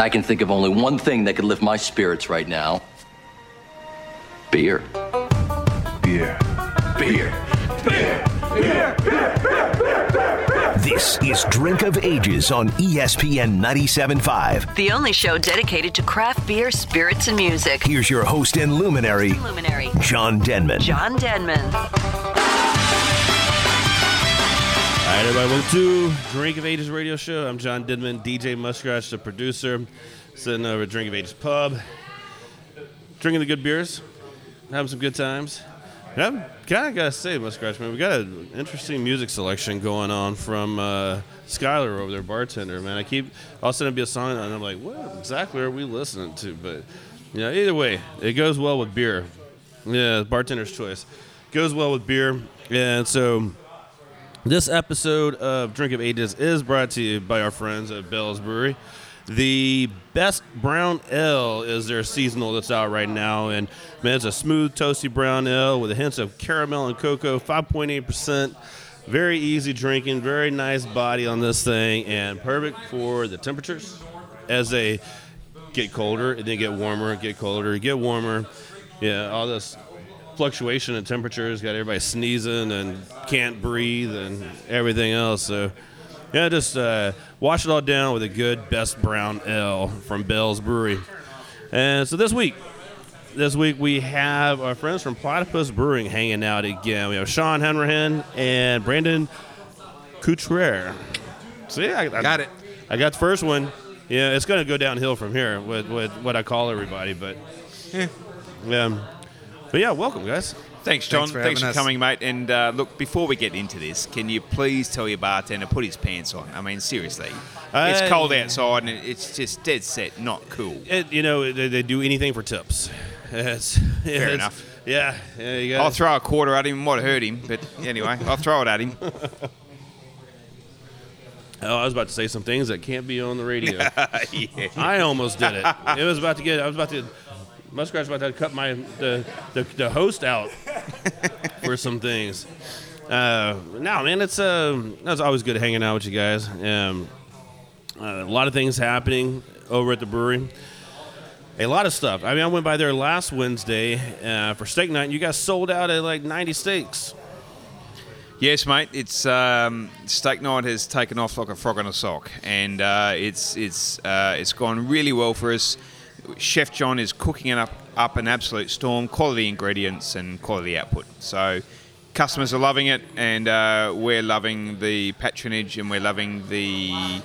I can think of only one thing that could lift my spirits right now. Beer. Beer. Beer. Beer. Beer. Beer. Beer. Beer. Beer. Beer. This is Drink of Ages on ESPN 97.5. The only show dedicated to craft beer, spirits, and music. Here's your host and luminary, John Denman. John Denman. All right, everybody, welcome to Drink of Ages radio show. I'm John Denman, DJ Muskratch, the producer, sitting over at Drink of Ages pub, drinking the good beers, having some good times. And I kind of got to say, Muskratch, man, we got an interesting music selection going on from Skyler over there, bartender, man. I keep, all of a sudden, it'll be a song, and I'm like, what exactly are we listening to? But, you know, either way, it goes well with beer. Yeah, bartender's choice. Goes well with beer, and so... This episode of Drink of Ages is brought to you by our friends at Bell's Brewery. The Best Brown Ale is their seasonal that's out right now. And, man, it's a smooth, toasty brown ale with a hint of caramel and cocoa, 5.8%. Very easy drinking, very nice body on this thing, and perfect for the temperatures as they get colder and then get warmer, get colder, get warmer. Yeah, all this fluctuation in temperatures got everybody sneezing and can't breathe and everything else. So yeah, just wash it all down with a good Best Brown Ale from Bell's Brewery. And so this week we have our friends from Platypus Brewing hanging out again. We have Sean Hanrahan and Brandon Couture. See, I got it. I got the first one. Yeah, it's gonna go downhill from here with what I call everybody, but yeah. But yeah, welcome, guys. Thanks, John. Thanks for coming, mate. And look, before we get into this, can you please tell your bartender to put his pants on? I mean, seriously. It's cold outside, and it's just dead set, not cool. They do anything for tips. Fair enough. Yeah, you got I'll throw a quarter at him. Might hurt him, but anyway, I'll throw it at him. Oh, I was about to say some things that can't be on the radio. Yeah. I almost did it. Muskratch about to cut my the host out for some things. Man, it's always good hanging out with you guys. A lot of things happening over at the brewery. A lot of stuff. I mean, I went by there last Wednesday for steak night, and you guys sold out at like 90 steaks. Yes, mate. It's steak night has taken off like a frog on a sock, and it's gone really well for us. Chef John is cooking it up an absolute storm, quality ingredients and quality output. So customers are loving it, and we're loving the patronage, and we're loving the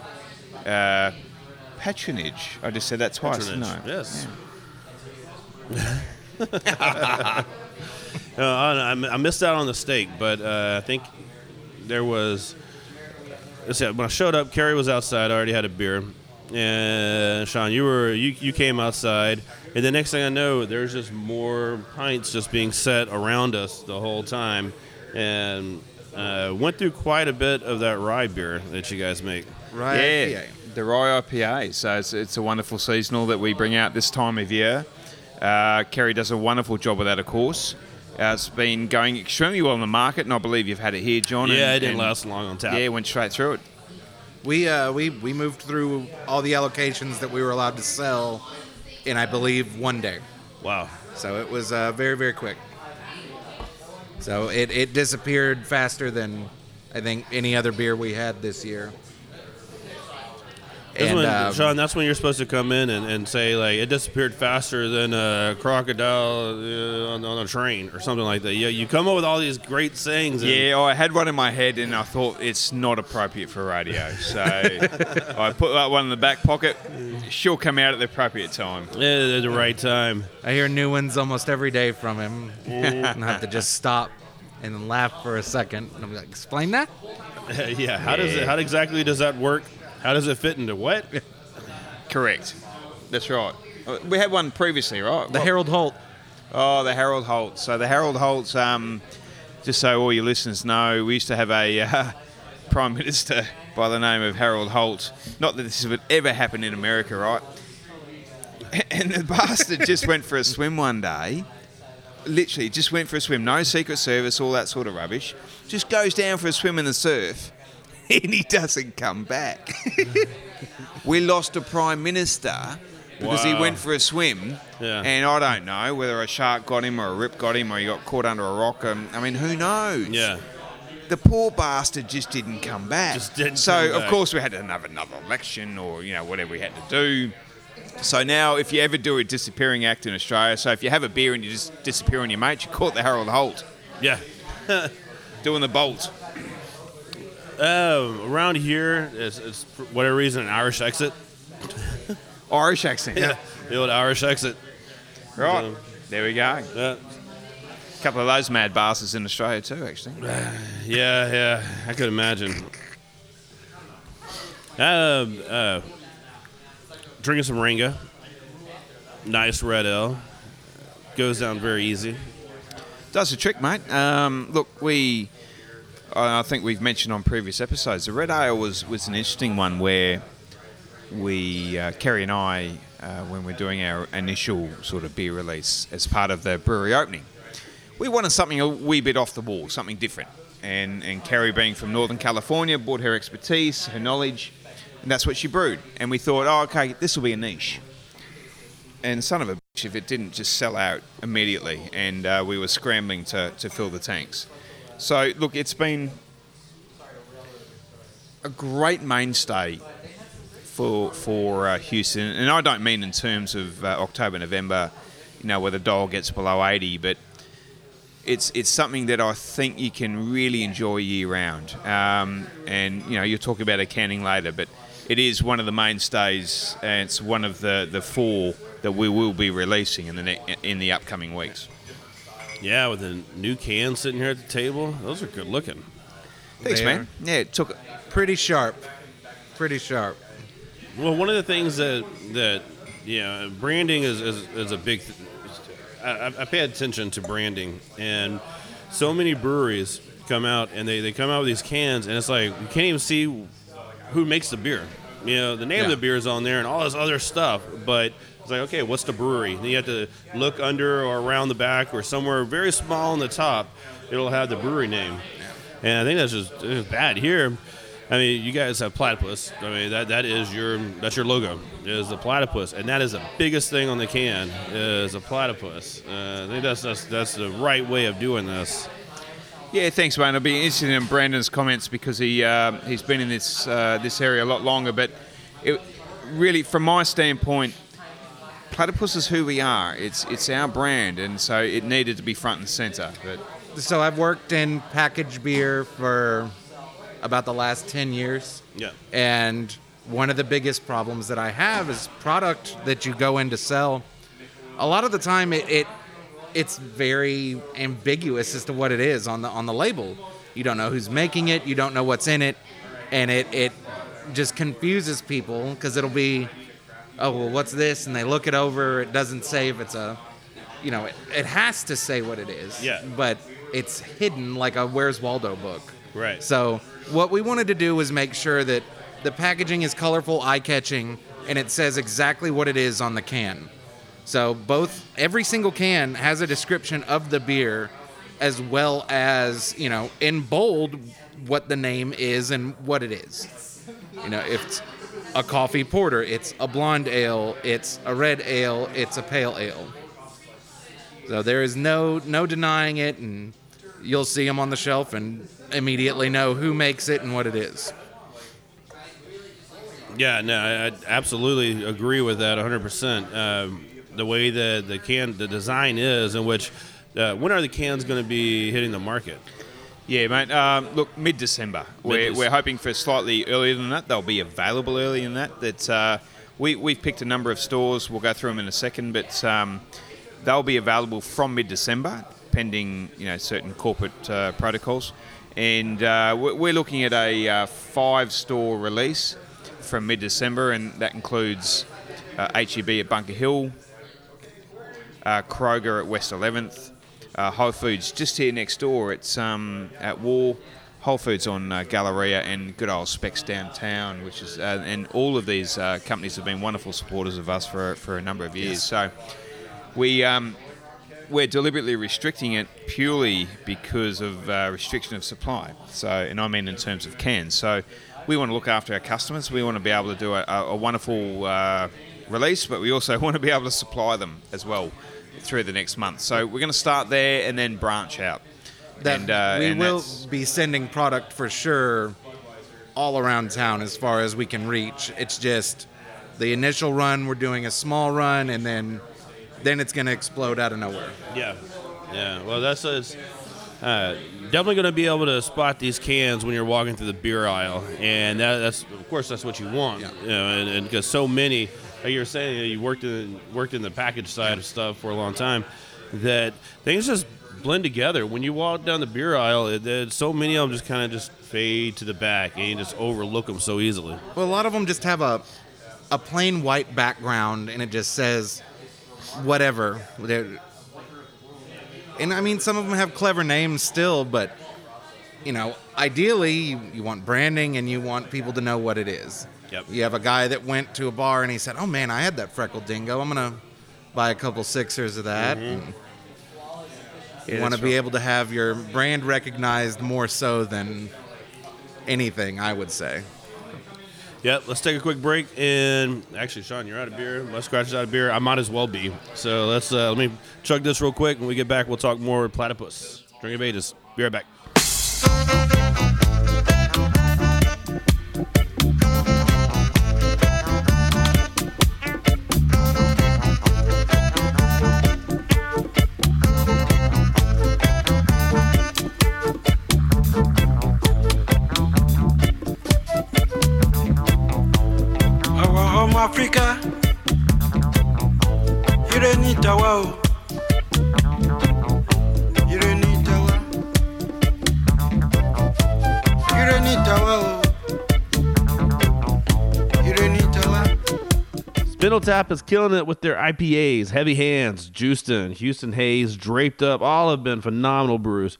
patronage. I just said that twice. Patronage. No. Yes. Yeah. I missed out on the steak, but I think there was... When I showed up, Kerry was outside. I already had a beer. And Sean, you came outside, and the next thing I know, there's just more pints just being set around us the whole time, and went through quite a bit of that rye beer that you guys make. Rye, yeah, IPA. The rye IPA. So it's a wonderful seasonal that we bring out this time of year. Kerry does a wonderful job with that, of course. It's been going extremely well in the market, and I believe you've had it here, John. Yeah, it didn't last long on tap. Yeah, it went straight through it. We moved through all the allocations that we were allowed to sell in, I believe, one day. Wow. So it was very, very quick. So it disappeared faster than, I think, any other beer we had this year. And, Sean, that's when you're supposed to come in and say, like, it disappeared faster than a crocodile on a train or something like that. You come up with all these great sayings. I had one in my head, and I thought it's not appropriate for radio. So I put that one in the back pocket. She'll come out at the appropriate time. Yeah, at the right time. I hear new ones almost every day from him. And I have to just stop and laugh for a second. And I'm like, explain that? Yeah. How exactly does that work? How does it fit into what? Correct. That's right. We had one previously, right? The Harold Holt. Oh, the Harold Holt. So the Harold Holt's, just so all your listeners know, we used to have a Prime Minister by the name of Harold Holt. Not that this would ever happen in America, right? And the bastard just went for a swim one day. Literally, just went for a swim. No Secret Service, all that sort of rubbish. Just goes down for a swim in the surf. and he doesn't come back. We lost a prime minister because he went for a swim, and I don't know whether a shark got him or a rip got him or he got caught under a rock. I mean, who knows? Yeah. The poor bastard just didn't come back. Of course, we had another election or, you know, whatever we had to do. So now, if you ever do a disappearing act in Australia, so if you have a beer and you just disappear on your mate, you caught the Harold Holt. Yeah. Doing the bolt. Around here, it's for whatever reason, an Irish exit. Irish accent. Yeah. The old Irish exit. Right. There we go. Yeah. A couple of those mad bastards in Australia too, actually. Yeah. I could imagine. Drinking some Ranga. Nice red ale. Goes down very easy. Does the trick, mate. Look, I think we've mentioned on previous episodes, the red ale was an interesting one where we, Kerry and I, when we're doing our initial sort of beer release as part of the brewery opening, we wanted something a wee bit off the wall, something different. And Carrie, being from Northern California, brought her expertise, her knowledge, and that's what she brewed. And we thought, okay, this will be a niche. And son of a bitch, if it didn't just sell out immediately, and we were scrambling to fill the tanks. So, look, it's been a great mainstay for Houston. And I don't mean in terms of October, November, you know, where the dial gets below 80, but It's something that I think you can really enjoy year round, and you know you'll talk about a canning later, but it is one of the mainstays, and it's one of the four that we will be releasing in the upcoming weeks. Yeah, with the new cans sitting here at the table, those are good looking. Thanks, man. Yeah, it took pretty sharp. Well, one of the things that branding is a big. I pay attention to branding, and so many breweries come out and they come out with these cans, and it's like you can't even see who makes the beer. You know, the name of the beer is on there and all this other stuff, but it's like, okay, what's the brewery? And you have to look under or around the back or somewhere very small on the top, it'll have the brewery name. And I think that's just bad here. I mean, you guys have Platypus. I mean, that's your logo is the platypus, and that is the biggest thing on the can is a platypus. I think that's the right way of doing this. Yeah, thanks, mate. It'll be interesting in Brandon's comments because he's been in this area a lot longer. But it really, from my standpoint, Platypus is who we are. It's our brand, and so it needed to be front and center. But so I've worked in packaged beer for about the last 10 years. Yeah. And one of the biggest problems that I have is product that you go in to sell. A lot of the time it's very ambiguous as to what it is on the label. You don't know who's making it, you don't know what's in it, and it just confuses people because it'll be, oh, well, what's this? And they look it over, it doesn't say if it's a, you know, it has to say what it is. Yeah. But it's hidden like a Where's Waldo book. Right. So what we wanted to do was make sure that the packaging is colorful, eye-catching, and it says exactly what it is on the can. So every single can has a description of the beer as well as, you know, in bold what the name is and what it is. You know, if it's a coffee porter, it's a blonde ale, it's a red ale, it's a pale ale. So there is no denying it, and you'll see them on the shelf and immediately know who makes it and what it is. Yeah, no, I absolutely agree with that 100%. The way the design is, in which, when are the cans going to be hitting the market? Yeah, mate, look, mid-December. We're hoping for slightly earlier than that. They'll be available earlier than that. We've picked a number of stores. We'll go through them in a second, but they'll be available from mid-December, pending, you know, certain corporate protocols. And we're looking at a 5-store release from mid-December, and that includes HEB at Bunker Hill, Kroger at West 11th, Whole Foods just here next door. It's at Wall, Whole Foods on Galleria, and good old Specs downtown, which is and all of these companies have been wonderful supporters of us for a number of years. Yes. So we we're deliberately restricting it purely because of restriction of supply. So, and I mean in terms of cans. So we want to look after our customers. We want to be able to do a wonderful release, but we also want to be able to supply them as well through the next month. So we're going to start there and then branch out. We will be sending product for sure all around town as far as we can reach. It's just the initial run, we're doing a small run, and then it's going to explode out of nowhere. Yeah. Well, that's definitely going to be able to spot these cans when you're walking through the beer aisle, and that's what you want. Yeah. You know, and because so many, like you were saying, you worked in the package side of stuff for a long time, that things just blend together. When you walk down the beer aisle, so many of them just kind of just fade to the back, and you just overlook them so easily. Well, a lot of them just have a plain white background, and it just says whatever. And I mean, some of them have clever names still, but ideally you want branding and you want people to know what it is. Yep. You have a guy that went to a bar and he said, "Oh man, I had that freckled dingo. I'm gonna buy a couple sixers of that." Mm-hmm. You want to be able to have your brand recognized more so than anything, I would say. Yep, let's take a quick break. And actually, Sean, you're out of beer. Muskratch is out of beer. I might as well be. So let's let me chug this real quick. When we get back, we'll talk more with Platypus. Drink of Ages. Be right back. Africa, you don't need to wow. You don't need to wow. You don't need to wow. You don't need to wow. Metal Tap is killing it with their IPAs. Heavy Hands, Juiced In, Houston Haze, Draped Up, all have been phenomenal brews.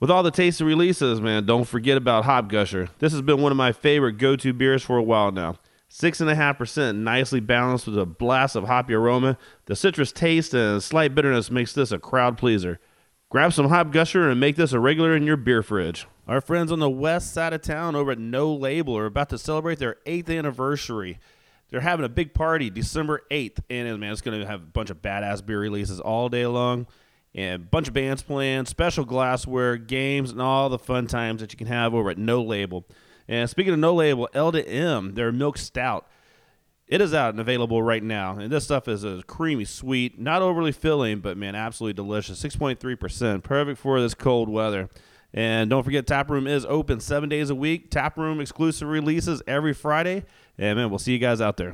With all the tasty releases, man, don't forget about Hop Gusher. This has been one of my favorite go-to beers for a while now. 6.5%, nicely balanced with a blast of hoppy aroma. The citrus taste and slight bitterness makes this a crowd pleaser. Grab some Hop Gusher and make this a regular in your beer fridge. Our friends on the west side of town over at No Label are about to celebrate their 8th anniversary. They're having a big party December 8th. And, man, it's going to have a bunch of badass beer releases all day long. And a bunch of bands playing, special glassware, games, and all the fun times that you can have over at No Label. And speaking of No Label, L2M, their milk stout, it is out and available right now. And this stuff is a creamy, sweet, not overly filling, but, man, absolutely delicious. 6.3%, perfect for this cold weather. And don't forget, Taproom is open 7 days a week. Taproom exclusive releases every Friday. And, man, we'll see you guys out there.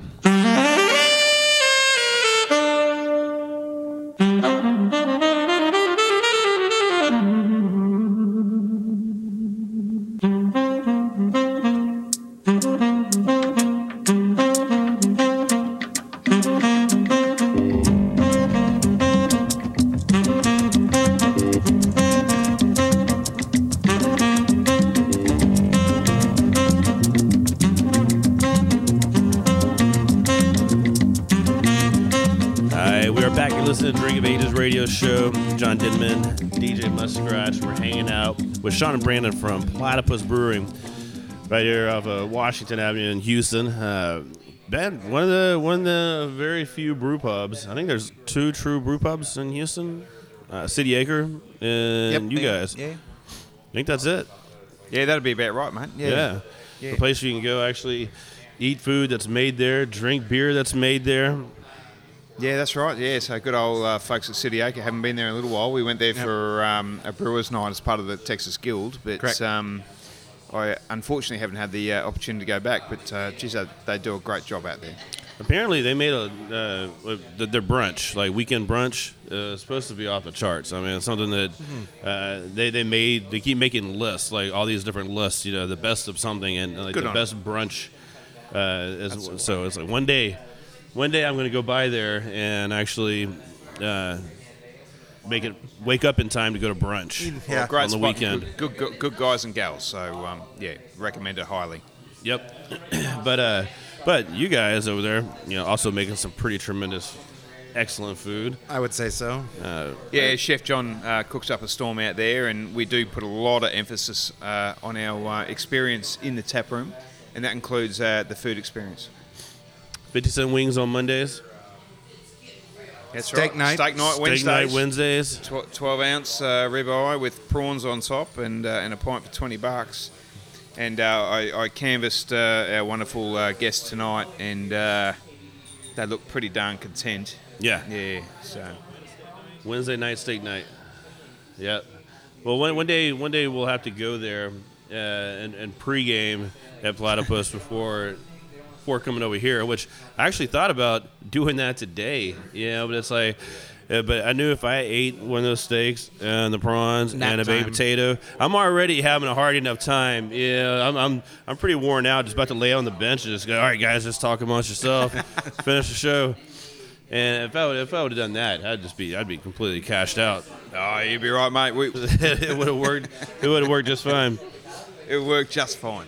With Sean and Brandon from Platypus Brewing, right here off of Washington Avenue in Houston. Ben, one of the very few brew pubs. I think there's two true brew pubs in Houston, City Acre, and yep, you guys. Yeah. I think that's it. Yeah, that'll be about right, man. Yeah. A place you can go actually eat food that's made there, drink beer that's made there. Yeah, that's right. Yeah, so good old folks at City Acre. Haven't been there in a little while. We went there for a brewer's night as part of the Texas Guild, but I unfortunately haven't had the opportunity to go back. But geez, they do a great job out there. Apparently, they made their brunch, like weekend brunch, is supposed to be off the charts. I mean, it's something that they keep making lists, like all these different lists. You know, the best of something and like the best brunch. So it's like one day I'm going to go by there and actually wake up in time to go to brunch great on the weekend. Good guys and gals, so recommend it highly. Yep. But you guys over there, also making some pretty tremendous excellent food. I would say so. Chef John cooks up a storm out there, and we do put a lot of emphasis on our experience in the tap room, and that includes the food experience. 50 Cent Wings on Mondays. That's Steak right. night. Steak night Wednesdays. Steak night Wednesdays. 12-ounce ribeye with prawns on top and a pint for $20. And I canvassed our wonderful guests tonight, and they look pretty darn content. Yeah. Yeah. So Wednesday night steak night. Yeah. Well, one day we'll have to go there and pregame at Platypus before coming over here, which I actually thought about doing that today, but it's like, but I knew if I ate one of those steaks and the prawns and a baked potato, I'm already having a hard enough time. Yeah, I'm pretty worn out, just about to lay on the bench and just go, all right, guys, just talk amongst yourself, finish the show. And if I would have done that, I'd be completely cashed out. Oh, you'd be right, mate. It would have worked. It would have worked just fine. It worked just fine.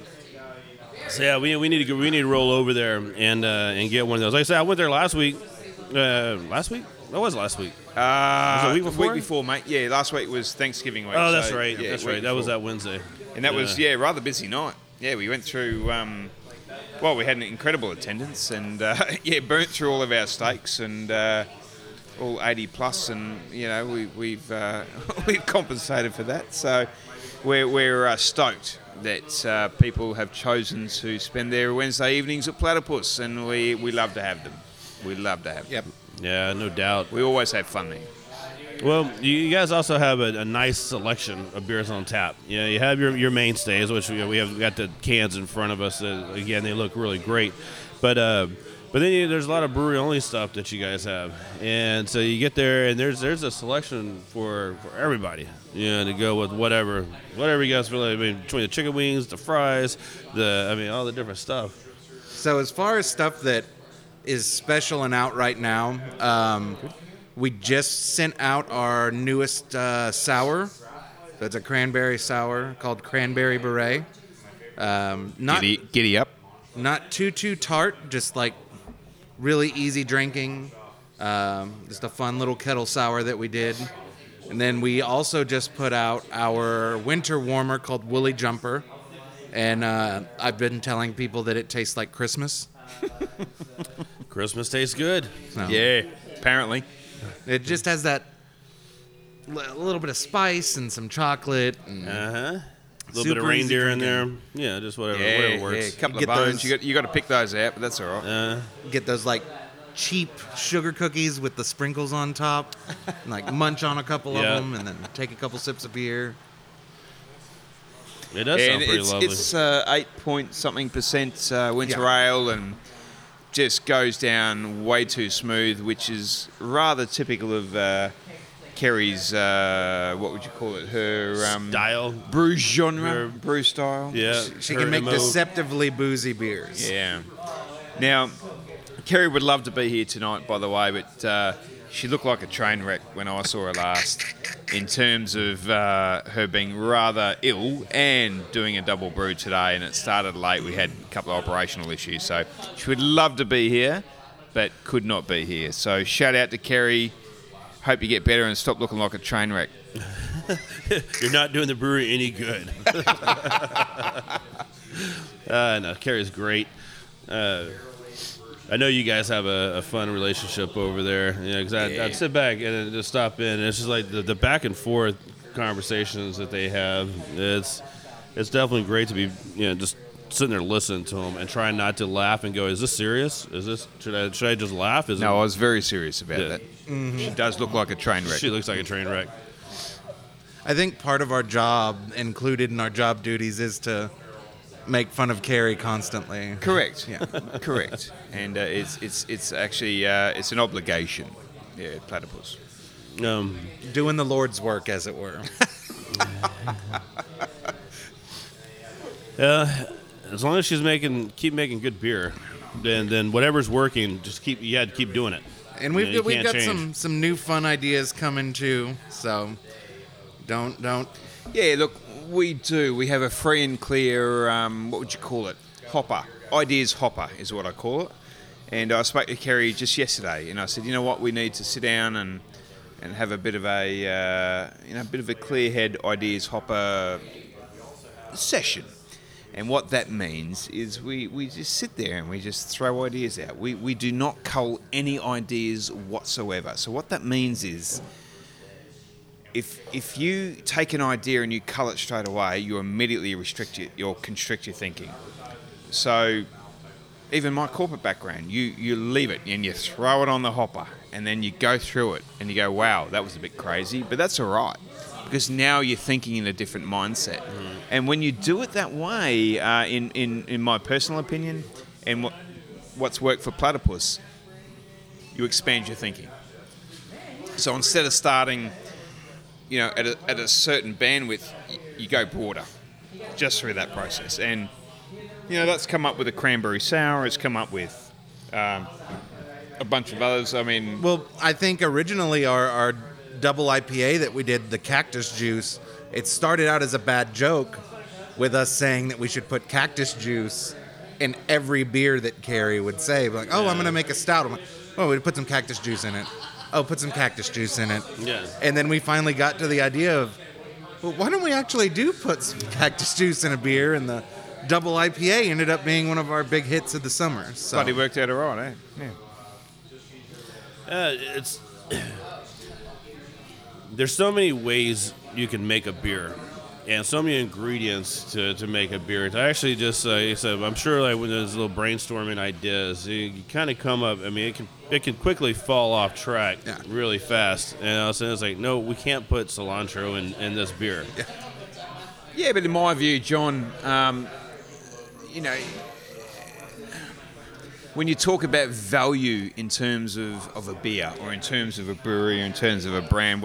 So yeah, we need to go. We need to roll over there and get one of those. Like I said, I went there last week. That was last week. Was it a week before? Week before, mate. Yeah, last week was Thanksgiving week. Oh, that's right. Yeah, that's right. That was that Wednesday. And that was rather busy night. Yeah, we went through. Well, we had an incredible attendance, and burnt through all of our steaks and all 80 plus, and we've we've compensated for that. So we're stoked that people have chosen to spend their Wednesday evenings at Platypus, and we love to have them. We love to have them. Yep. Yeah, no doubt. We always have fun there. Well, you guys also have a nice selection of beers on tap. Yeah, you have your mainstays, which we got the cans in front of us. Again, they look really great. But then there's a lot of brewery-only stuff that you guys have. And so you get there, and there's a selection for everybody, to go with whatever you guys feel like. I mean, between the chicken wings, the fries, all the different stuff. So as far as stuff that is special and out right now, we just sent out our newest sour. That's a cranberry sour called Cranberry Beret. Giddy up. Not too tart, just like really easy drinking. Just a fun little kettle sour that we did. And then we also just put out our winter warmer called Woolly Jumper. And I've been telling people that it tastes like Christmas. Christmas tastes good. No. Yeah, apparently. It just has that little bit of spice and some chocolate. A little bit of reindeer in there. Yeah, just whatever works. Yeah, a couple of bones. Those, you got to pick those out, but that's all right. Get those, cheap sugar cookies with the sprinkles on top. And, munch on a couple of them and then take a couple sips of beer. It does sound pretty lovely. It's 8.something% winter ale and just goes down way too smooth, which is rather typical of... Kerry's, what would you call it? Her style, brew genre, brew style. Yeah, she can make deceptively boozy beers. Yeah. Now, Kerry would love to be here tonight, by the way, but she looked like a train wreck when I saw her last, in terms of her being rather ill and doing a double brew today, and it started late. We had a couple of operational issues, so she would love to be here, but could not be here. So shout out to Kerry. Hope you get better and stop looking like a train wreck. You're not doing the brewery any good. No, Kerry's great. I know you guys have a fun relationship over there. I'd sit back and just stop in. And it's just like the back and forth conversations that they have. It's definitely great to be just sitting there listening to them and trying not to laugh and go, is this serious? Should I just laugh? No, I was very serious about that. Mm-hmm. She does look like a train wreck. She looks like a train wreck. I think part of our job, included in our job duties, is to make fun of Carrie constantly. Correct. Yeah, correct. And it's actually it's an obligation. Yeah, Platypus. Doing the Lord's work, as it were. As long as she's keep making good beer, then whatever's working, just keep doing it. And we've got some new fun ideas coming too. So don't. Yeah, look, we do. We have a free and clear. What would you call it? Hopper. Ideas hopper is what I call it. And I spoke to Kerry just yesterday, and I said, you know what, we need to sit down and have a bit of a clear head ideas hopper session. And what that means is we just sit there and we just throw ideas out. We do not cull any ideas whatsoever. So what that means is if you take an idea and you cull it straight away, you immediately constrict your thinking. So even my corporate background, you leave it and you throw it on the hopper and then you go through it and you go, wow, that was a bit crazy, but that's all right. Because now you're thinking in a different mindset. Mm. And when you do it that way, in my personal opinion, and what's worked for Platypus, you expand your thinking. So instead of starting, at a certain bandwidth, you go broader just through that process. And, that's come up with a cranberry sour. It's come up with a bunch of others. I mean... Well, I think originally our double IPA that we did, the Cactus Juice, it started out as a bad joke with us saying that we should put cactus juice in every beer that Carrie would say. Like, oh, I'm going to make a stout. I'm like, oh, we put some cactus juice in it. Oh, put some cactus juice in it. Yeah. And then we finally got to the idea of, well, why don't we actually put some cactus juice in a beer? And the double IPA ended up being one of our big hits of the summer. So. Bloody worked out all right, eh? Yeah. It's... There's so many ways you can make a beer, and so many ingredients to make a beer. I actually just I'm sure when there's a little brainstorming ideas, you kind of come up. I mean, it can quickly fall off track really fast. And all of a sudden, it's like, no, we can't put cilantro in this beer. Yeah, but in my view, John, when you talk about value in terms of a beer or in terms of a brewery or in terms of a brand,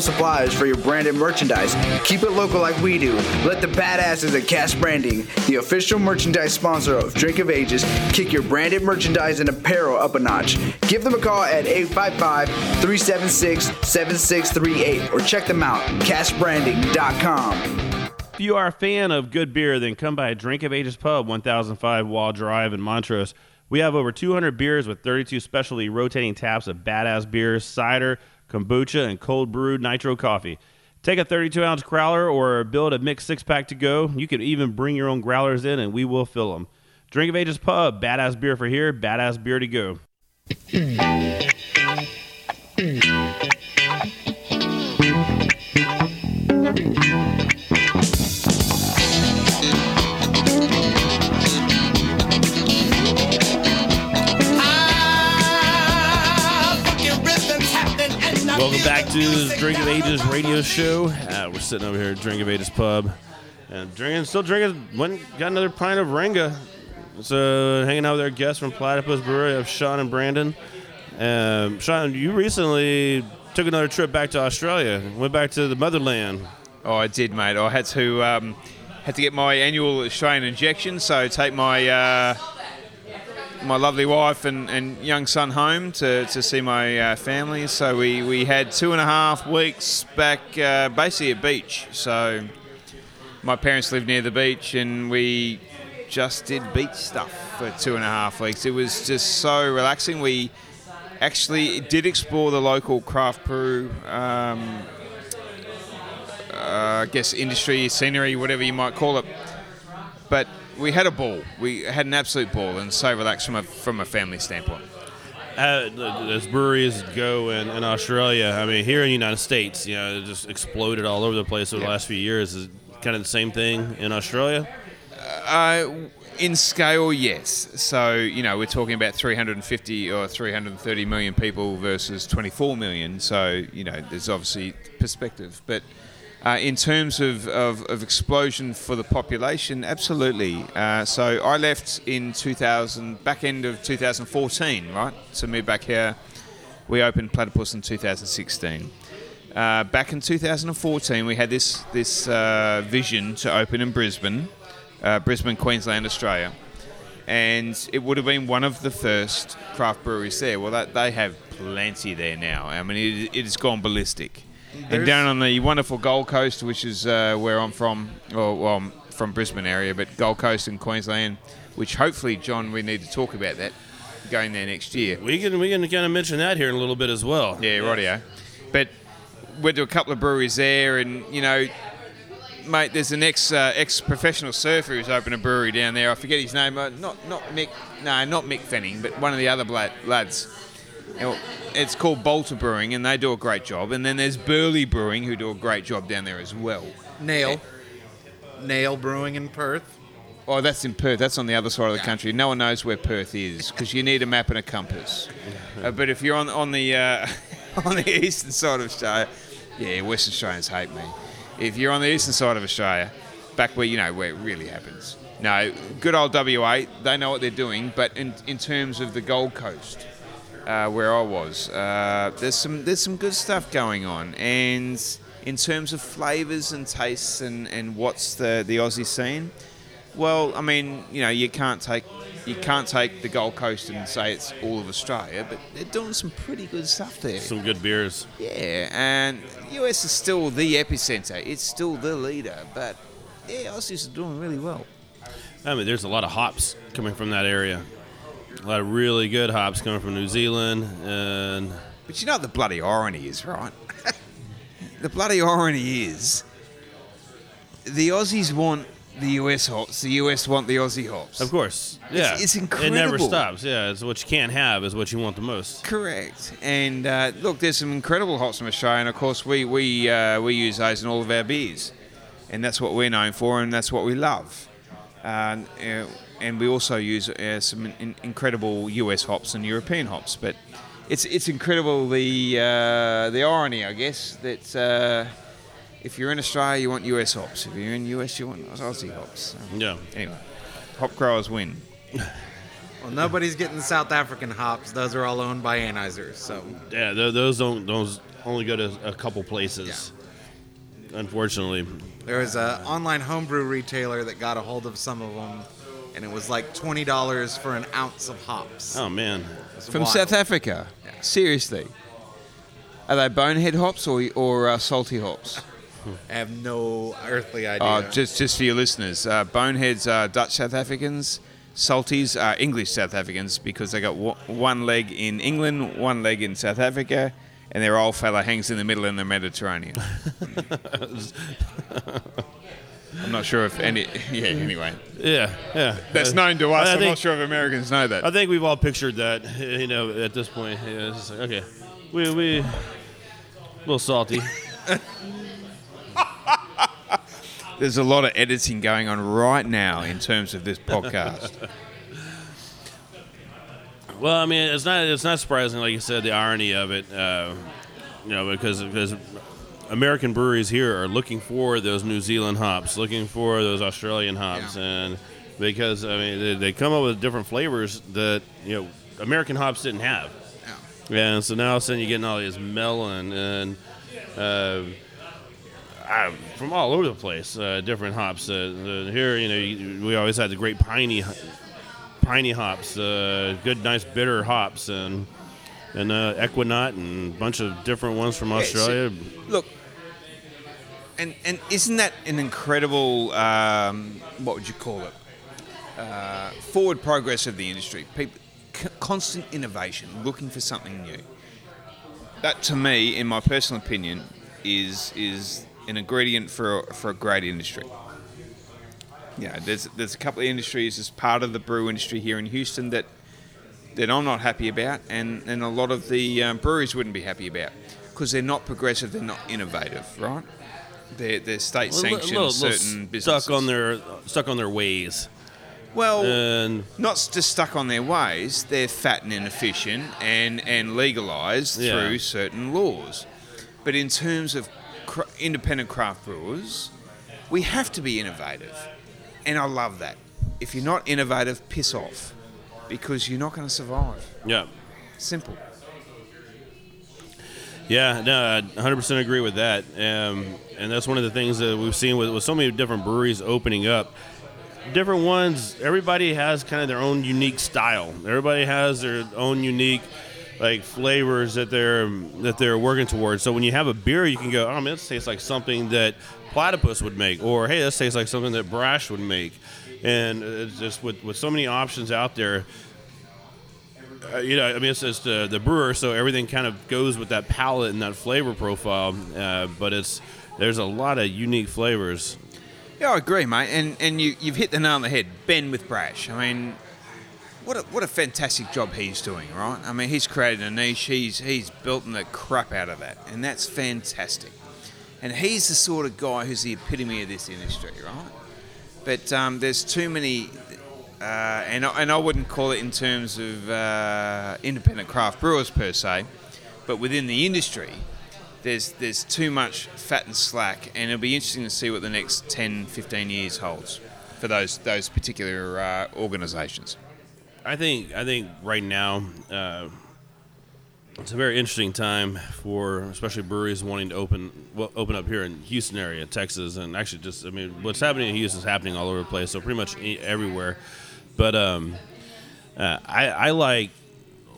suppliers for your branded merchandise? Keep it local like we do. Let the badasses at Cash Branding, the official merchandise sponsor of Drink of Ages, kick your branded merchandise and apparel up a notch. Give them a call at 855-376-7638 or check them out at cashbranding.com. If you are a fan of good beer, then come by a Drink of Ages Pub, 1005 Wall Drive in Montrose. We have over 200 beers with 32 specialty rotating taps of badass beers, cider, kombucha, and cold brewed nitro coffee. Take a 32-ounce growler or build a mixed six-pack to go. You can even bring your own growlers in, and we will fill them. Drink of Ages Pub, badass beer for here, badass beer to go. Welcome back to the Drink of Ages radio show. We're sitting over here at Drink of Ages Pub. And still drinking. Got another pint of Ranga. So, hanging out with our guests from Platypus Brewery. I have Sean and Brandon. Sean, you recently took another trip back to Australia. Went back to the motherland. Oh, I did, mate. I had to get my annual Australian injection. So, take my my lovely wife and young son home to see my family. So we had 2.5 weeks back basically at beach. So my parents live near the beach and we just did beach stuff for 2.5 weeks. It was just so relaxing. We actually did explore the local craft brew, I guess industry, scenery, whatever you might call it. But we had a ball. We had an absolute ball, and so relaxed from a family standpoint. As breweries go in Australia, I mean, here in the United States, you know, it just exploded all over the place over the last few years. Is it kind of the same thing in Australia? In scale, yes. So, you know, we're talking about 350 or 330 million people versus 24 million. So, you know, there's obviously perspective, but. In terms of explosion for the population, absolutely. So I left in back end of 2014, right? So moved back here. We opened Platypus in 2016. Back in 2014, we had this vision to open in Brisbane, Queensland, Australia. And it would have been one of the first craft breweries there. Well, they have plenty there now. I mean, it has gone ballistic. And down on the wonderful Gold Coast, which is where I'm from, I'm from Brisbane area, but Gold Coast and Queensland, which hopefully, John, we need to talk about that, going there next year. We can kind of mention that here in a little bit as well. Yeah, rightio. But went to a couple of breweries there, and, you know, mate, there's an ex-professional surfer who's opened a brewery down there. I forget his name. Not Mick Fanning, but one of the other lads. It's called Bolter Brewing, and they do a great job. And then there's Burley Brewing, who do a great job down there as well. Nail Brewing in Perth. Oh, that's in Perth. That's on the other side of the country. No one knows where Perth is because you need a map and a compass. But if you're on the eastern side of Australia, yeah, West Australians hate me. If you're on the eastern side of Australia, back where you know where it really happens. No, good old WA. They know what they're doing. But in terms of the Gold Coast. Where I was, there's some good stuff going on, and in terms of flavours and tastes and what's the Aussie scene, well, I mean, you know, you can't take the Gold Coast and say it's all of Australia, but they're doing some pretty good stuff there. Some good beers. Yeah, and US is still the epicentre. It's still the leader, but yeah, Aussies are doing really well. I mean, there's a lot of hops coming from that area. A lot of really good hops coming from New Zealand. But you know what the bloody irony is, right? The bloody irony is the Aussies want the U.S. hops. The U.S. want the Aussie hops. Of course. Yeah. It's incredible. It never stops. Yeah, it's what you can't have is what you want the most. Correct. And look, there's some incredible hops from Australia, and of course we use those in all of our beers. And that's what we're known for, and that's what we love. And we also use some incredible U.S. hops and European hops. But it's incredible the irony, I guess, that... if you're in Australia, you want US hops. If you're in US, you want Aussie hops. Yeah. Anyway, hop growers win. Well, nobody's getting the South African hops. Those are all owned by Anheuser. So. Yeah, those don't. Those only go to a couple places. Yeah. Unfortunately. There was an online homebrew retailer that got a hold of some of them, and it was like $20 for an ounce of hops. Oh man. From wild. South Africa. Yeah. Seriously. Are they bonehead hops or salty hops? I have no earthly idea. Just for your listeners, boneheads are Dutch South Africans, salties are English South Africans because they got one leg in England, one leg in South Africa, and their old fella hangs in the middle in the Mediterranean. I'm not sure if any... Yeah, anyway. Yeah. That's known to us. I'm not sure if Americans know that. I think we've all pictured that, you know, at this point. Yeah, it's just like, okay. We... A little salty. There's a lot of editing going on right now in terms of this podcast. Well, I mean, it's not surprising, like you said, the irony of it, you know, because American breweries here are looking for those New Zealand hops, looking for those Australian hops, yeah. And because I mean, they come up with different flavors that you know American hops didn't have. Yeah. Yeah, and so now all of a sudden you're getting all these melon and. From all over the place, different hops. Here, you know, we always had the great piney hops, good, nice bitter hops, and Equinot and a bunch of different ones from Australia. So, look, and isn't that an incredible? What would you call it? Forward progress of the industry. People, constant innovation, looking for something new. That, to me, in my personal opinion, is an ingredient for a great industry. Yeah, there's a couple of industries as part of the brew industry here in Houston that I'm not happy about, and a lot of the breweries wouldn't be happy about because they're not progressive, they're not innovative, right? They're state sanctioned certain businesses. Stuck on their ways. Well, not just stuck on their ways, they're fat and inefficient and legalized through certain laws. But in terms of independent craft brewers, we have to be innovative, and I love that. If you're not innovative, piss off, because you're not going to survive. Yeah, simple. Yeah, no, I 100% agree with that, and that's one of the things that we've seen with so many different breweries opening up. Different ones, everybody has kind of their own unique style. Everybody has their own unique. Like flavors that they're working towards. So when you have a beer, you can go, oh man, this tastes like something that Platypus would make, or hey, this tastes like something that Brash would make. And it's just with so many options out there, you know, I mean, it's just the brewer, so everything kind of goes with that palate and that flavor profile. But there's a lot of unique flavors. Yeah, I agree, mate. And you've hit the nail on the head, Ben with Brash. I mean. What a fantastic job he's doing, right? I mean, he's created a niche. He's built the crap out of that, and that's fantastic. And he's the sort of guy who's the epitome of this industry, right? But there's too many, and I wouldn't call it in terms of independent craft brewers per se, but within the industry, there's too much fat and slack, and it'll be interesting to see what the next 10, 15 years holds for those particular organisations. I think right now it's a very interesting time for especially breweries wanting to open up here in Houston area, Texas, and actually just I mean what's happening in Houston is happening all over the place, so pretty much everywhere. But I like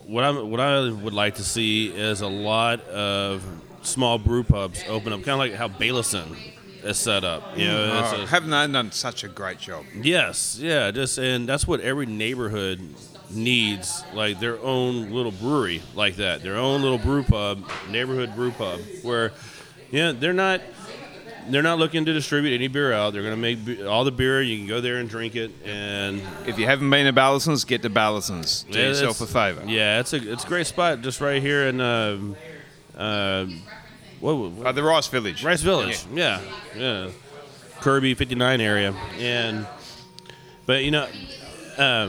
what I would like to see is a lot of small brew pubs open up, kind of like how Ballison is set up. You know, haven't they done such a great job? Yes, yeah, just and that's what every neighborhood needs, like their own little brewery like that, their own little brew pub, neighborhood brew pub, where, you know, they're not They're not looking to distribute any beer out. They're going to make all the beer. You can go there and drink it. And if you haven't been to Ballisons, get to Ballisons. Do yourself a favor. Yeah, it's a great spot just right here in the Rice Village. Rice Village, yeah. Kirby 59 area. But, you know, I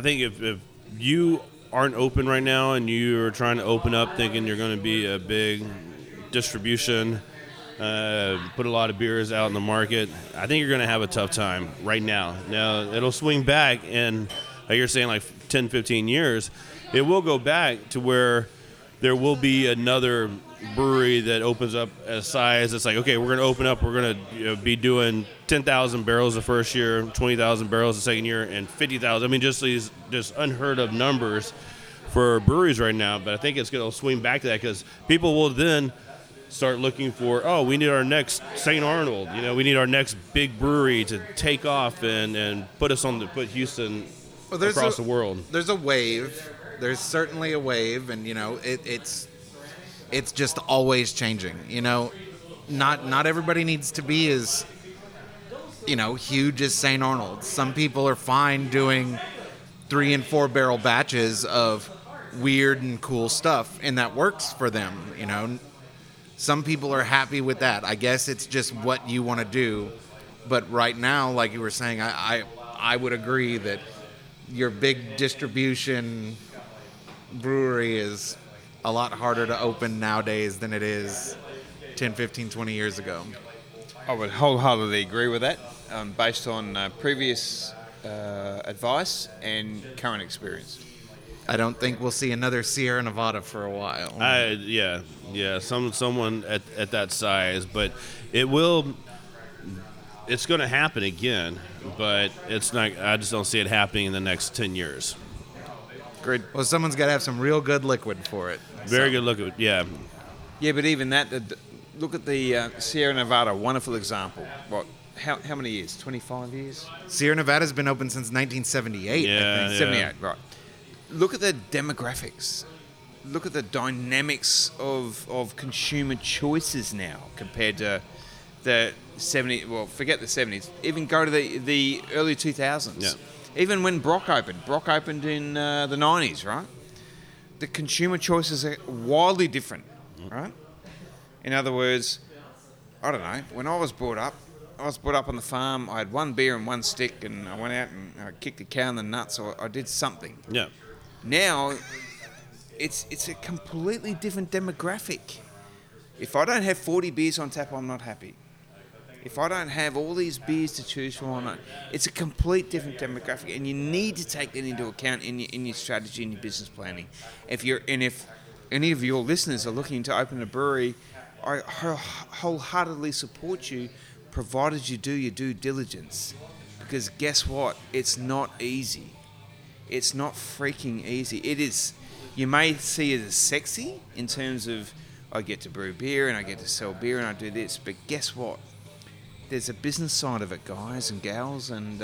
think if you aren't open right now and you're trying to open up thinking you're going to be a big distribution, put a lot of beers out in the market, I think you're going to have a tough time right now. Now, it'll swing back and you're saying like 10, 15 years, it will go back to where there will be another brewery that opens up a size. It's like, okay, we're going to open up. We're going to be doing 10,000 barrels the first year, 20,000 barrels the second year, and 50,000. I mean, just these unheard of numbers for breweries right now. But I think it's going to swing back to that because people will then start looking for, oh, we need our next St. Arnold. You know, we need our next big brewery to take off and put us on put Houston across the world. There's a wave. There's certainly a wave, and you know it's just always changing. You know, not everybody needs to be as, you know, huge as St. Arnold. Some people are fine doing 3 and 4 barrel batches of weird and cool stuff, and that works for them. You know, some people are happy with that. I guess it's just what you want to do. But right now, like you were saying, I would agree that your big distribution brewery is a lot harder to open nowadays than it is 10, 15, 20 years ago. I would wholeheartedly agree with that, based on previous advice and current experience. I don't think we'll see another Sierra Nevada for a while. Someone at that size, but it will. It's going to happen again, but it's not. I just don't see it happening in the next 10 years. Great. Well, someone's got to have some real good liquid for it. Good liquid, yeah. Yeah, but even that, look at the Sierra Nevada, wonderful example. What? How many years? 25 years? Sierra Nevada's been open since 1978. Yeah. 78, right. Look at the demographics. Look at the dynamics of consumer choices now compared to the 70s. Well, forget the 70s. Even go to the early 2000s. Yeah. Even when Brock opened in the 90s, right? The consumer choices are wildly different, right? In other words, I don't know. When I was brought up on the farm. I had one beer and one stick, and I went out and I kicked a cow in the nuts, or I did something. Yeah. Now, it's a completely different demographic. If I don't have 40 beers on tap, I'm not happy. If I don't have all these beers to choose from, it's a complete different demographic, and you need to take that into account in your strategy and your business planning. If any of your listeners are looking to open a brewery, I wholeheartedly support you, provided you do your due diligence. Because guess what? It's not easy. It's not freaking easy. It is. You may see it as sexy in terms of I get to brew beer and I get to sell beer and I do this, but guess what? There's a business side of it, guys and gals, and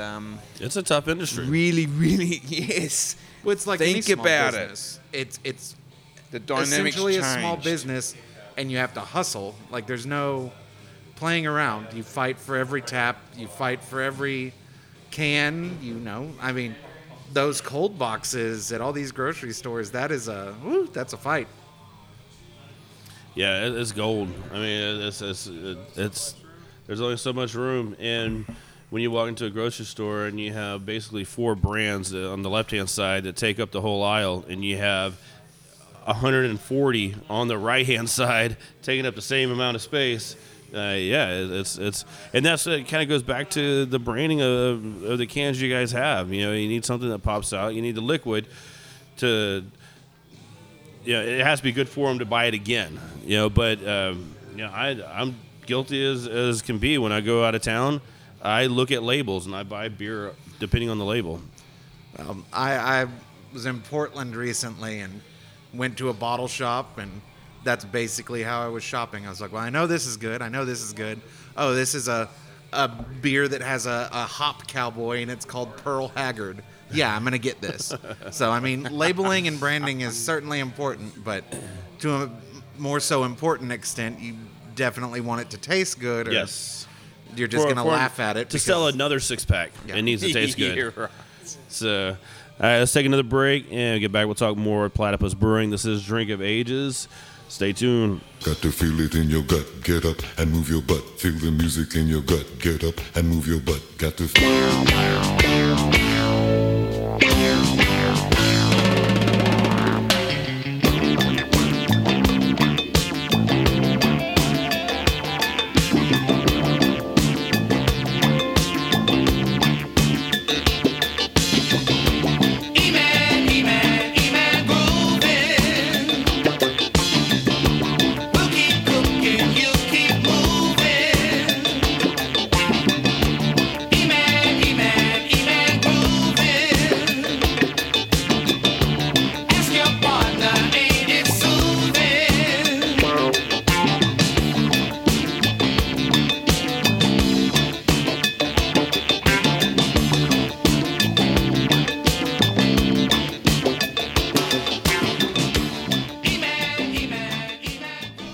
it's a tough industry. Really, really, yes. Well, it's like think any about business. It's the dynamics essentially changed. A small business, and you have to hustle. Like there's no playing around. You fight for every tap. You fight for every can. You know, I mean, those cold boxes at all these grocery stores. That is that's a fight. Yeah, it's gold. I mean, it's. There's only so much room, and when you walk into a grocery store and you have basically 4 brands on the left-hand side that take up the whole aisle, and you have 140 on the right-hand side taking up the same amount of space, and that's it. Kind of goes back to the branding of the cans you guys have. You know, you need something that pops out. You need the liquid to, you know, it has to be good for them to buy it again. You know, but you know, I'm guilty as can be. When I go out of town, I look at labels and I buy beer depending on the label. I was in Portland recently and went to a bottle shop, and that's basically how I was shopping. I was like, well, I know this is good. Oh, this is a beer that has a hop cowboy, and it's called Pearl Haggard. yeah, I'm going to get this. So, I mean, labeling and branding is certainly important, but to a more so important extent, you definitely want it to taste good. Or yes. You're just going to laugh at it. To sell another six-pack, it needs to taste good. Right. So, all right, let's take another break and we'll get back. We'll talk more at Platypus Brewing. This is Drink of Ages. Stay tuned. Got to feel it in your gut. Get up and move your butt. Feel the music in your gut. Get up and move your butt. Got to feel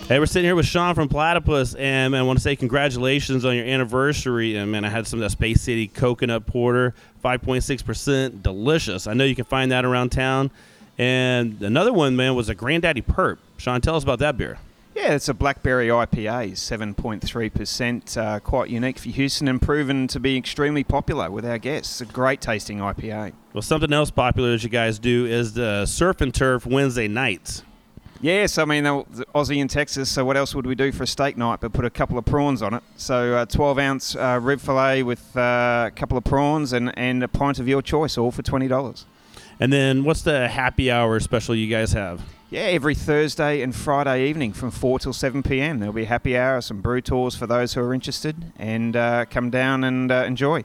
Hey, we're sitting here with Sean from Platypus, and man, I want to say congratulations on your anniversary. And man, I had some of that Space City coconut porter, 5.6%, delicious. I know you can find that around town. And another one, man, was a Granddaddy Perp. Sean, tell us about that beer. Yeah, it's a blackberry IPA, 7.3%, quite unique for Houston and proven to be extremely popular with our guests. A great tasting IPA. Well, something else popular that you guys do is the Surf and Turf Wednesday nights. Yes, I mean, Aussie in Texas, so what else would we do for a steak night but put a couple of prawns on it? So 12-ounce rib fillet with a couple of prawns and a pint of your choice, all for $20. And then what's the happy hour special you guys have? Yeah, every Thursday and Friday evening from 4 till 7 p.m. There'll be a happy hour, some brew tours for those who are interested, and come down and enjoy.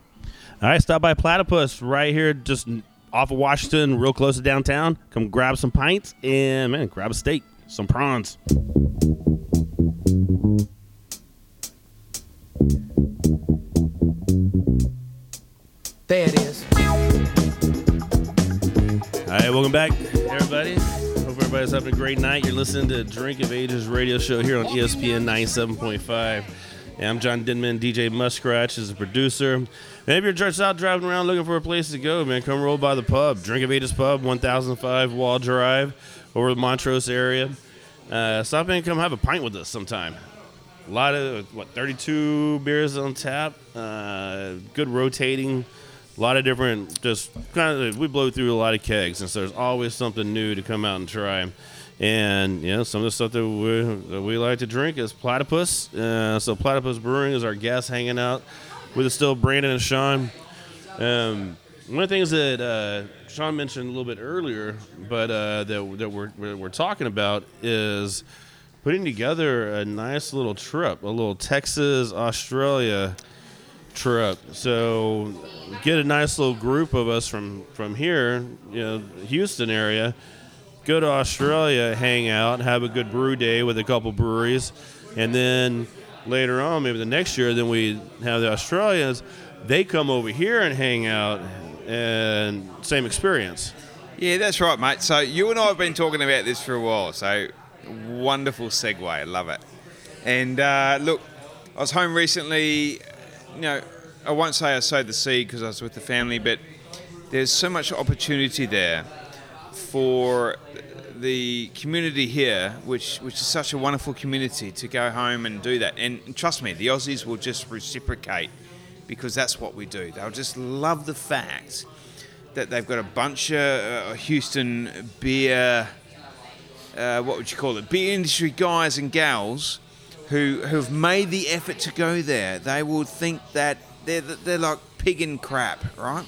All right, stop by Platypus right here just off of Washington, real close to downtown. Come grab some pints and, man, grab a steak, some prawns. There it is. All right, welcome back, everybody. Hope everybody's having a great night. You're listening to Drink of Ages radio show here on ESPN 97.5. Yeah, I'm John Denman. DJ Muskratch is a producer. Maybe you're just out driving around looking for a place to go, man. Come roll by the pub. Drink of Ages Pub, 1005 Wall Drive, over the Montrose area. Stop in and come have a pint with us sometime. A lot of, 32 beers on tap. Good rotating. A lot of different, just kind of, we blow through a lot of kegs, and so there's always something new to come out and try. And, you know, some of the stuff that we like to drink is Platypus. So Platypus Brewing is our guest hanging out with us still, Brandon and Sean. One of the things that Sean mentioned a little bit earlier, but that we're talking about is putting together a nice little trip, a little Texas, Australia trip. So get a nice little group of us from here, you know, Houston area, go to Australia, hang out, have a good brew day with a couple breweries, and then later on, maybe the next year, then we have the Australians. They come over here and hang out, and same experience. Yeah, that's right, mate. So you and I have been talking about this for a while. So wonderful segue. I love it. And look, I was home recently. You know, I won't say I sowed the seed because I was with the family, but there's so much opportunity there for the community here, which is such a wonderful community, to go home and do that. And trust me, the Aussies will just reciprocate, because that's what we do. They'll just love the fact that they've got a bunch of Houston beer, what would you call it, beer industry guys and gals who've made the effort to go there. They will think that they're like pig in crap, right?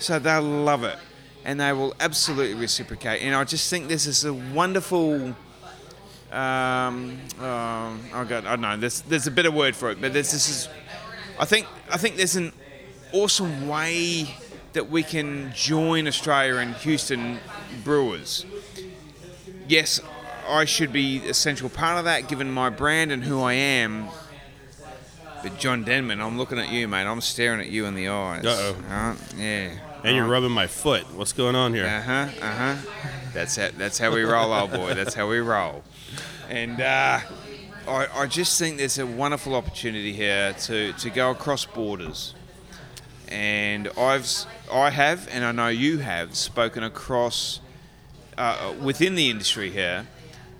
So they'll love it. And they will absolutely reciprocate. And I just think this is a wonderful, there's a better word for it, but I think there's an awesome way that we can join Australia and Houston brewers. Yes, I should be an essential part of that, given my brand and who I am. But John Denman, I'm looking at you, mate. I'm staring at you in the eyes. Uh-oh. Yeah. Now you're rubbing my foot. What's going on here? That's how we roll, old boy. That's how we roll. And I just think there's a wonderful opportunity here to go across borders. And I have, and I know you have, spoken across within the industry here,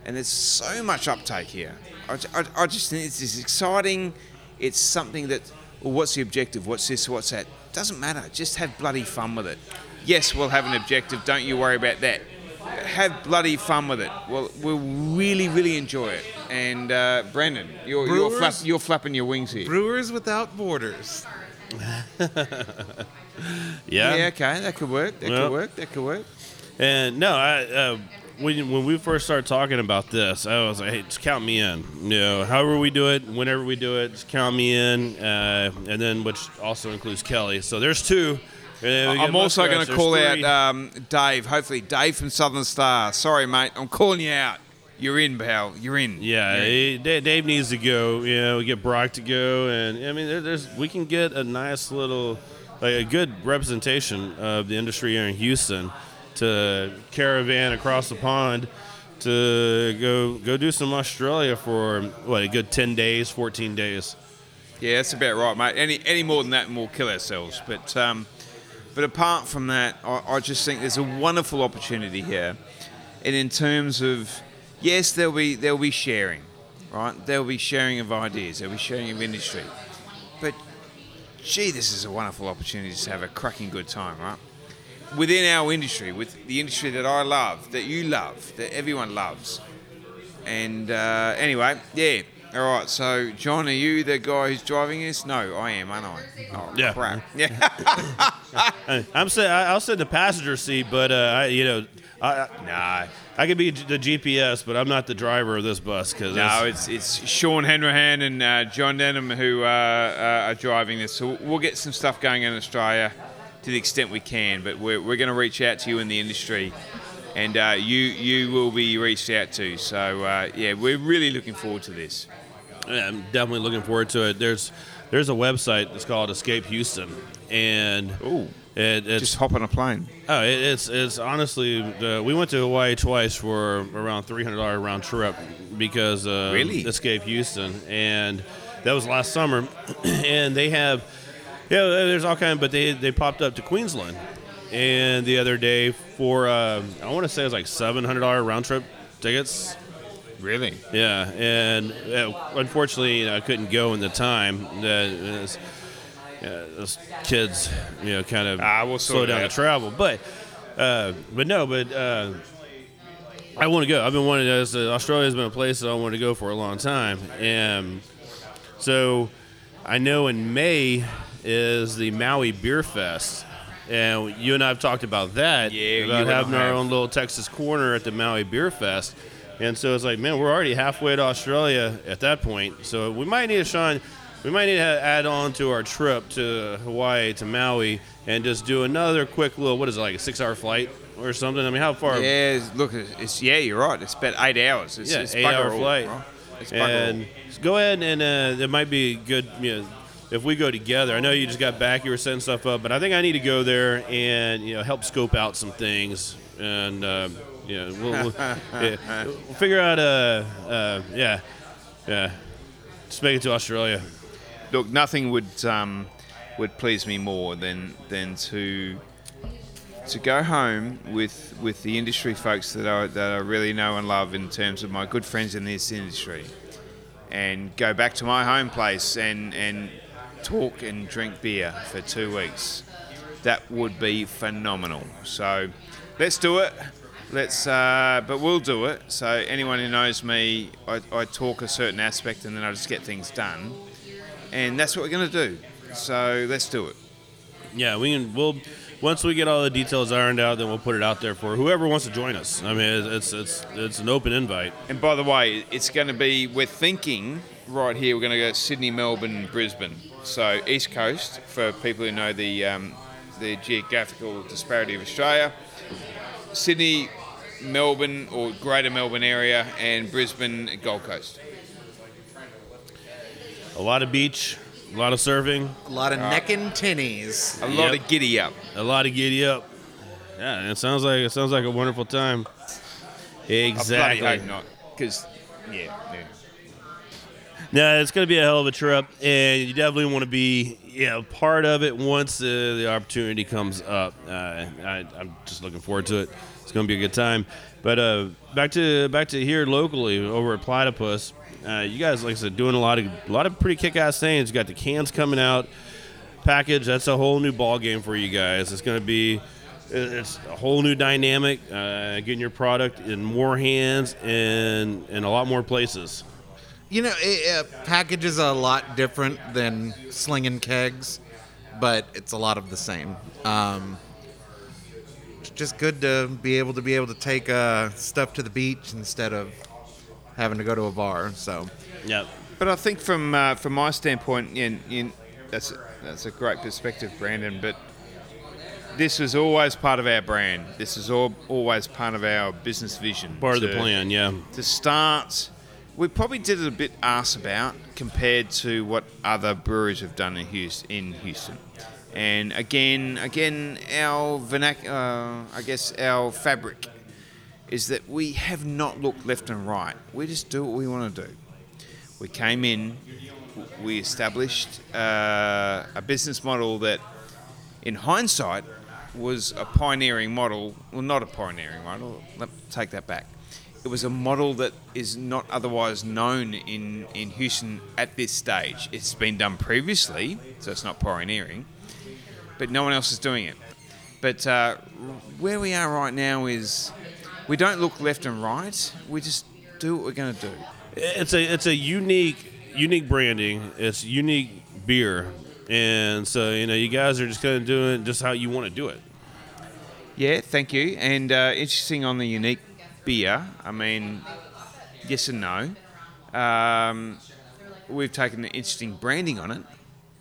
and there's so much uptake here. I just think it's exciting. It's something that, well, what's the objective? What's this? What's that? Doesn't matter. Just have bloody fun with it. Yes, we'll have an objective. Don't you worry about that. Have bloody fun with it. Well, we'll really, really enjoy it. And Brandon, you're flapping your wings here. Brewers without borders. Yeah, okay, that could work. That could work. And no, when we first started talking about this, I was like, hey, just count me in. You know, however we do it, whenever we do it, just count me in. And then, which also includes Kelly. So there's two. I'm also going to call out Dave. Hopefully, Dave from Southern Star. Sorry, mate, I'm calling you out. You're in, pal. You're in. Yeah, Dave needs to go. You know, we get Brock to go, and I mean, we can get a nice little, like a good representation of the industry here in Houston to caravan across the pond to go do some Australia for what, a good 10 days, 14 days. Yeah, that's about right, mate. Any more than that, and we'll kill ourselves. But apart from that, I just think there's a wonderful opportunity here, and in terms of. Yes, there'll be sharing, right? There'll be sharing of ideas. There'll be sharing of industry. But, gee, this is a wonderful opportunity to have a cracking good time, right? Within our industry, with the industry that I love, that you love, that everyone loves. And anyway, yeah. All right, so, John, are you the guy who's driving this? No, I am, aren't I? Oh, yeah. Crap. Yeah. I'll sit in the passenger seat, but, I could be the GPS, but I'm not the driver of this bus. It's Sean Hanrahan and John Denham who are driving this. So we'll get some stuff going in Australia to the extent we can, but we're going to reach out to you in the industry, and you will be reached out to. So, we're really looking forward to this. Yeah, I'm definitely looking forward to it. There's a website that's called Escape Houston, and... Ooh. It's, just hop on a plane. Oh, it's honestly, we went to Hawaii twice for around $300 round trip because really? Escape Houston, and that was last summer. And they have, there's all kinds, but they popped up to Queensland, and the other day for I want to say it was like $700 round trip tickets. Really? Yeah, and unfortunately I couldn't go in the time. Those kids, kind of we'll slow down the travel, but I want to go. I've been wanting to. Australia's been a place that I want to go for a long time, and so I know in May is the Maui Beer Fest, and you and I have talked about that. Yeah, about having our own little Texas corner at the Maui Beer Fest, and so it's like, man, we're already halfway to Australia at that point, so we might need a Sean. We might need to add on to our trip to Hawaii, to Maui, and just do another quick little, what is it, like a 6-hour flight or something? I mean, how far? Yeah, look, you're right. It's about 8 hours. It's 8-hour flight. Right? It's and go ahead and it might be good if we go together. I know you just got back. You were setting stuff up, but I think I need to go there and help scope out some things. And, we'll figure out, just make it to Australia. Look, nothing would please me more than to go home with the industry folks that I really know and love in terms of my good friends in this industry, and go back to my home place and talk and drink beer for 2 weeks. That would be phenomenal. So let's do it. But we'll do it. So anyone who knows me, I talk a certain aspect and then I just get things done. And that's what we're going to do. So let's do it. Yeah, we'll once we get all the details ironed out, then we'll put it out there for whoever wants to join us. I mean, it's an open invite. And by the way, it's going to be, we're thinking right here, we're going to go Sydney, Melbourne, Brisbane. So East Coast, for people who know the geographical disparity of Australia. Sydney, Melbourne, or Greater Melbourne area, and Brisbane, Gold Coast. A lot of beach, A lot of surfing. A lot of neck and tinnies. A lot of giddy up. A lot of giddy up. Yeah, it sounds like a wonderful time. Exactly. I hope not, because Now it's gonna be a hell of a trip, and you definitely want to be part of it once the opportunity comes up. I'm just looking forward to it. It's gonna be a good time. But back to here locally over at Platypus, you guys, like I said, doing a lot of pretty kick-ass things. You got the cans coming out, package. That's a whole new ball game for you guys. It's a whole new dynamic, getting your product in more hands and in a lot more places. You know, packages are a lot different than slinging kegs, but it's a lot of the same. It's just good to be able to take stuff to the beach instead of having to go to a bar. So, yeah. But I think from my standpoint, and that's a great perspective, Brandon. But this was always part of our brand. This is always part of our business vision. Part of the plan, yeah. To start, we probably did it a bit arse about compared to what other breweries have done in Houston. And again, our our fabric is that we have not looked left and right. We just do what we want to do. We came in, we established a business model that, in hindsight, was a pioneering model. Well, not a pioneering model. Let me take that back. It was a model that is not otherwise known in Houston at this stage. It's been done previously, so it's not pioneering, but no one else is doing it. But where we are right now is we don't look left and right. We just do what we're going to do. It's a unique branding. It's unique beer. And so, you guys are just going to do it just how you want to do it. Yeah, thank you. And interesting on the unique beer, I mean, yes and no. We've taken the interesting branding on it.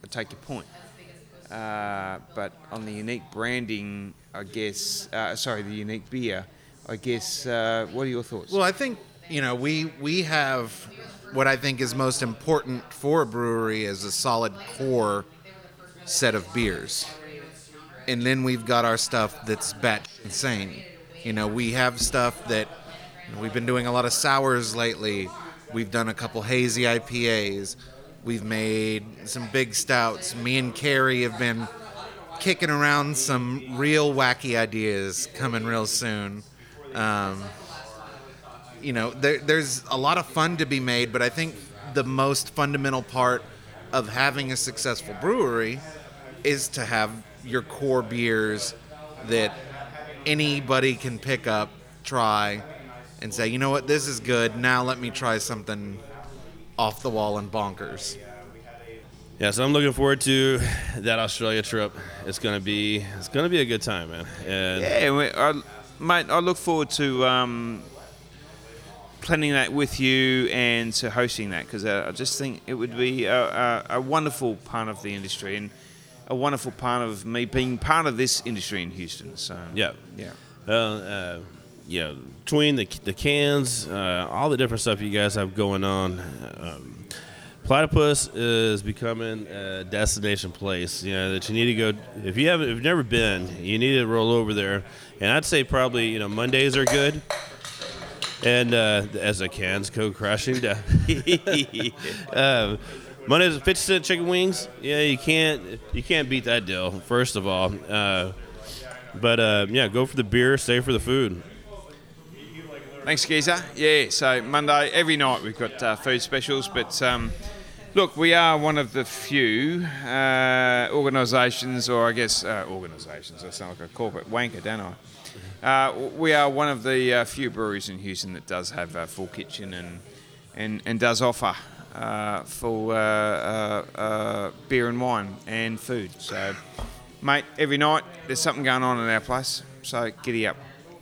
I take your point. But on the unique branding, I guess, the unique beer, I guess, what are your thoughts? Well, I think, we have what I think is most important for a brewery is a solid core set of beers. And then we've got our stuff that's bat insane. We have stuff that we've been doing a lot of sours lately. We've done a couple hazy IPAs. We've made some big stouts. Me and Carrie have been kicking around some real wacky ideas coming real soon. There's a lot of fun to be made, but I think the most fundamental part of having a successful brewery is to have your core beers that anybody can pick up, try, and say, you know what, this is good. Now let me try something off the wall and bonkers. Yeah, so I'm looking forward to that Australia trip. It's gonna be a good time, man. And I look forward to planning that with you and to hosting that, because I just think it would be a wonderful part of the industry and a wonderful part of me being part of this industry in Houston. So between the cans, all the different stuff you guys have going on, Platypus is becoming a destination place. That you need to go if you've never been. You need to roll over there, and I'd say probably Mondays are good. And as the cans go crashing down, Mondays 50-cent chicken wings. Yeah, you can't beat that deal. First of all, go for the beer, stay for the food. Thanks, Geezer. Yeah, so Monday every night we've got food specials. But we are one of the few organisations, or I guess organisations. I sound like a corporate wanker, don't I? We are one of the few breweries in Houston that does have a full kitchen and does offer full beer and wine and food. So, mate, every night there's something going on in our place. So, giddy up.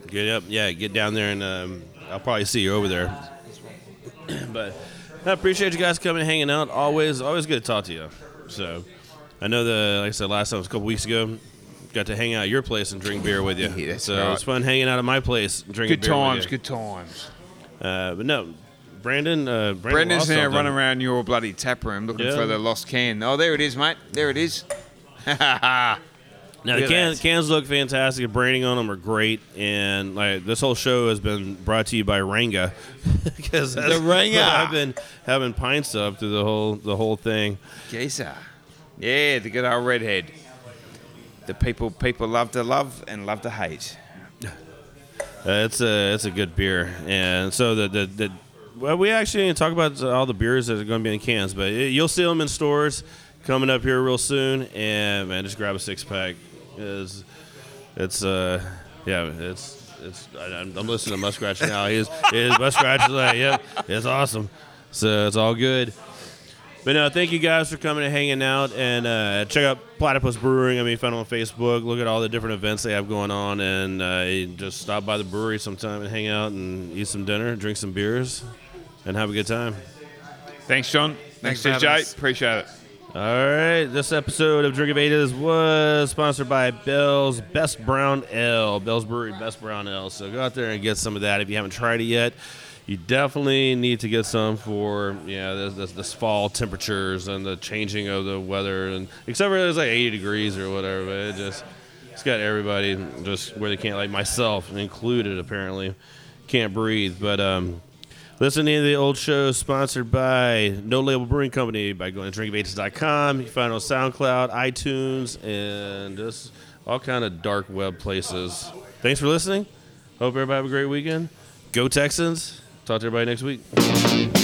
Giddy up, yeah. Get down there, and I'll probably see you over there. But I appreciate you guys coming and hanging out. Always good to talk to you. So, I know like I said, last time was a couple weeks ago. Got to hang out at your place and drink beer with you. Yeah, so right. It was fun hanging out at my place and drinking beer with you. Good times. But no, Brandon. Brandon's now running around your bloody tap room looking for the lost can. Oh, there it is, mate. There it is. Now the cans look fantastic. The branding on them are great, and like this whole show has been brought to you by Ranga, because the Ranga. I've been having pints up through the whole thing. Geezer. Yeah, the good old redhead. The people love to love and love to hate. It's a good beer, and so well, we actually didn't talk about all the beers that are going to be in cans, but you'll see them in stores coming up here real soon. And man, just grab a 6-pack. It's I'm listening to Muskratch now. Muskratch is like, yep, it's awesome. So it's all good. But no, thank you guys for coming and hanging out, and check out Platypus Brewing. I mean, find them on Facebook. Look at all the different events they have going on, and just stop by the brewery sometime and hang out and eat some dinner, drink some beers, and have a good time. Thanks, Sean. Thanks DJ. Appreciate it. All right. This episode of Drink of Ages was sponsored by Bell's Best Brown Ale, Bell's Brewery Best Brown Ale. So go out there and get some of that if you haven't tried it yet. You definitely need to get some for this fall temperatures and the changing of the weather, and except for it's like 80 degrees or whatever, but it's got everybody just where they can't, like myself included, apparently can't breathe. But listen to any of the old shows sponsored by No Label Brewing Company by going to drinkofages.com. You can find it on SoundCloud, iTunes, and just all kind of dark web places. Thanks for listening. Hope everybody have a great weekend. Go Texans. Talk to everybody next week.